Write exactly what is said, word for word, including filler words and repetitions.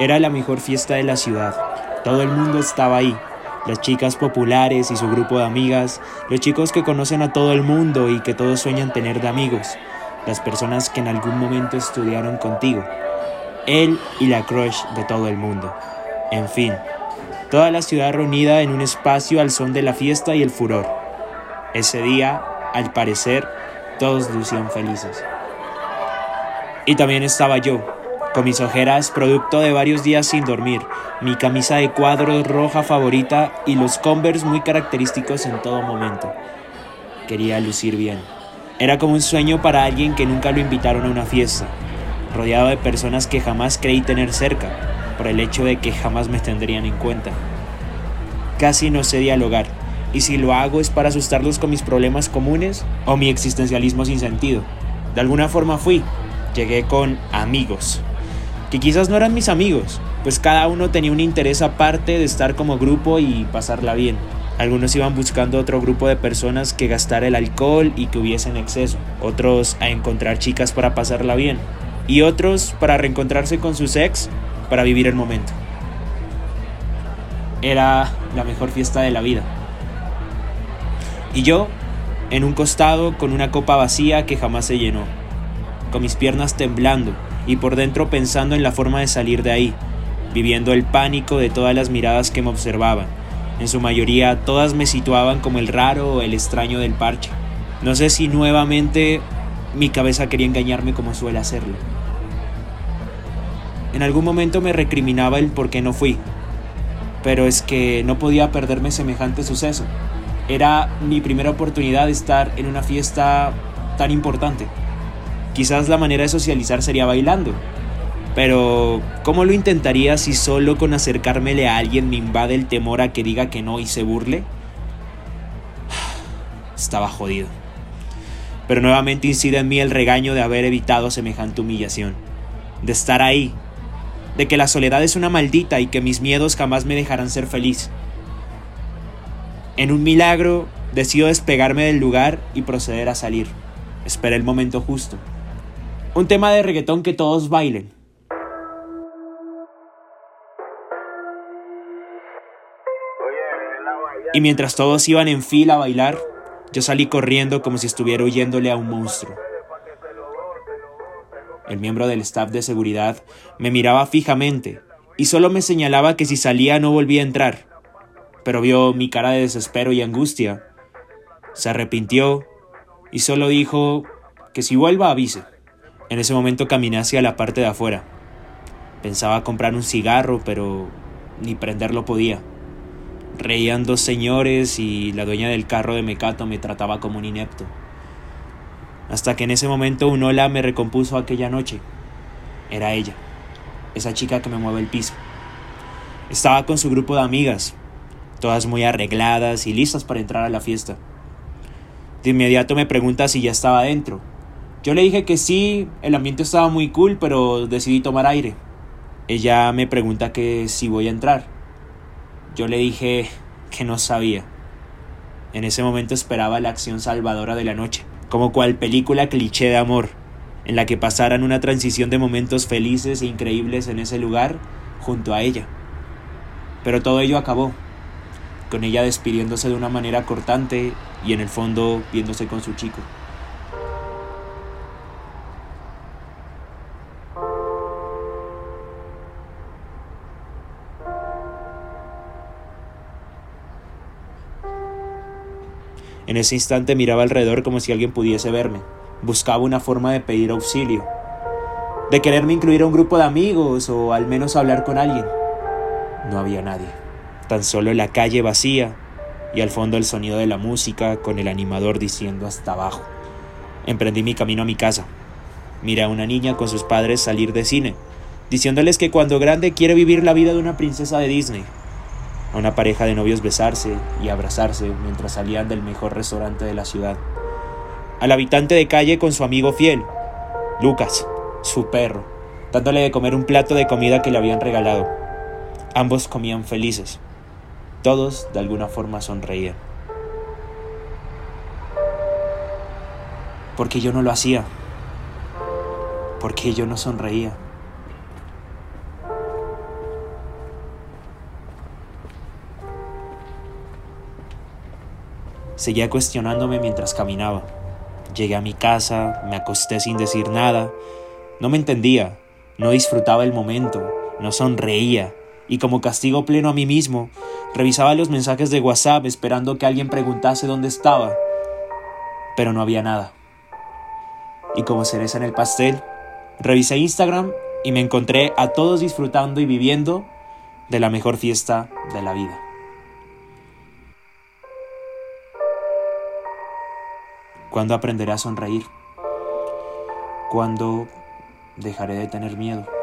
Era la mejor fiesta de la ciudad. Todo el mundo estaba ahí. Las chicas populares y su grupo de amigas, los chicos que conocen a todo el mundo y que todos sueñan tener de amigos, las personas que en algún momento estudiaron contigo, él y la crush de todo el mundo. En fin, toda la ciudad reunida en un espacio al son de la fiesta y el furor. Ese día, al parecer, todos lucían felices. Y también estaba yo, con mis ojeras producto de varios días sin dormir, mi camisa de cuadros roja favorita y los Converse muy característicos en todo momento. Quería lucir bien. Era como un sueño para alguien que nunca lo invitaron a una fiesta, rodeado de personas que jamás creí tener cerca, por el hecho de que jamás me tendrían en cuenta. Casi no sé dialogar, y si lo hago es para asustarlos con mis problemas comunes o mi existencialismo sin sentido. De alguna forma fui, llegué con amigos, que quizás no eran mis amigos, pues cada uno tenía un interés aparte de estar como grupo y pasarla bien. Algunos iban buscando otro grupo de personas que gastara el alcohol y que hubiese en exceso, otros a encontrar chicas para pasarla bien, y otros para reencontrarse con sus ex para vivir el momento. Era la mejor fiesta de la vida. Y yo, en un costado con una copa vacía que jamás se llenó, con mis piernas temblando y por dentro pensando en la forma de salir de ahí, viviendo el pánico de todas las miradas que me observaban. En su mayoría, todas me situaban como el raro o el extraño del parche. No sé si nuevamente mi cabeza quería engañarme como suele hacerlo. En algún momento me recriminaba el por qué no fui, pero es que no podía perderme semejante suceso. Era mi primera oportunidad de estar en una fiesta tan importante. Quizás la manera de socializar sería bailando, pero ¿cómo lo intentaría si solo con acercármele a alguien me invade el temor a que diga que no y se burle? Estaba jodido. Pero nuevamente incide en mí el regaño de haber evitado semejante humillación, de estar ahí, de que la soledad es una maldita y que mis miedos jamás me dejarán ser feliz. En un milagro, decido despegarme del lugar y proceder a salir. Esperé el momento justo. Un tema de reggaetón que todos bailen. Y mientras todos iban en fila a bailar, yo salí corriendo como si estuviera huyéndole a un monstruo. El miembro del staff de seguridad me miraba fijamente y solo me señalaba que si salía no volvía a entrar, pero vio mi cara de desespero y angustia. Se arrepintió y solo dijo que si vuelva avise. En ese momento caminé hacia la parte de afuera. Pensaba comprar un cigarro, pero ni prenderlo podía. Reían dos señores y la dueña del carro de Mecato me trataba como un inepto. Hasta que en ese momento un hola me recompuso aquella noche. Era ella, esa chica que me mueve el piso. Estaba con su grupo de amigas, todas muy arregladas y listas para entrar a la fiesta. De inmediato me pregunta si ya estaba dentro. Yo le dije que sí, el ambiente estaba muy cool, pero decidí tomar aire. Ella me pregunta que si voy a entrar. Yo le dije que no sabía. En ese momento esperaba la acción salvadora de la noche, como cual película cliché de amor, en la que pasaran una transición de momentos felices e increíbles en ese lugar, junto a ella. Pero todo ello acabó, con ella despidiéndose de una manera cortante y en el fondo viéndose con su chico. En ese instante miraba alrededor como si alguien pudiese verme. Buscaba una forma de pedir auxilio, de quererme incluir a un grupo de amigos o al menos hablar con alguien. No había nadie. Tan solo la calle vacía y al fondo el sonido de la música con el animador diciendo hasta abajo. Emprendí mi camino a mi casa. Miré a una niña con sus padres salir de cine, diciéndoles que cuando grande quiere vivir la vida de una princesa de Disney. A una pareja de novios besarse y abrazarse mientras salían del mejor restaurante de la ciudad. Al habitante de calle con su amigo fiel, Lucas, su perro, dándole de comer un plato de comida que le habían regalado. Ambos comían felices. Todos, de alguna forma, sonreían. Porque yo no lo hacía. Porque yo no sonreía. Seguía cuestionándome mientras caminaba. Llegué a mi casa, me acosté sin decir nada. No me entendía, no disfrutaba el momento, no sonreía. Y como castigo pleno a mí mismo, revisaba los mensajes de WhatsApp esperando que alguien preguntase dónde estaba. Pero no había nada. Y como cereza en el pastel, revisé Instagram y me encontré a todos disfrutando y viviendo de la mejor fiesta de la vida. ¿Cuándo aprenderé a sonreír? ¿Cuándo dejaré de tener miedo?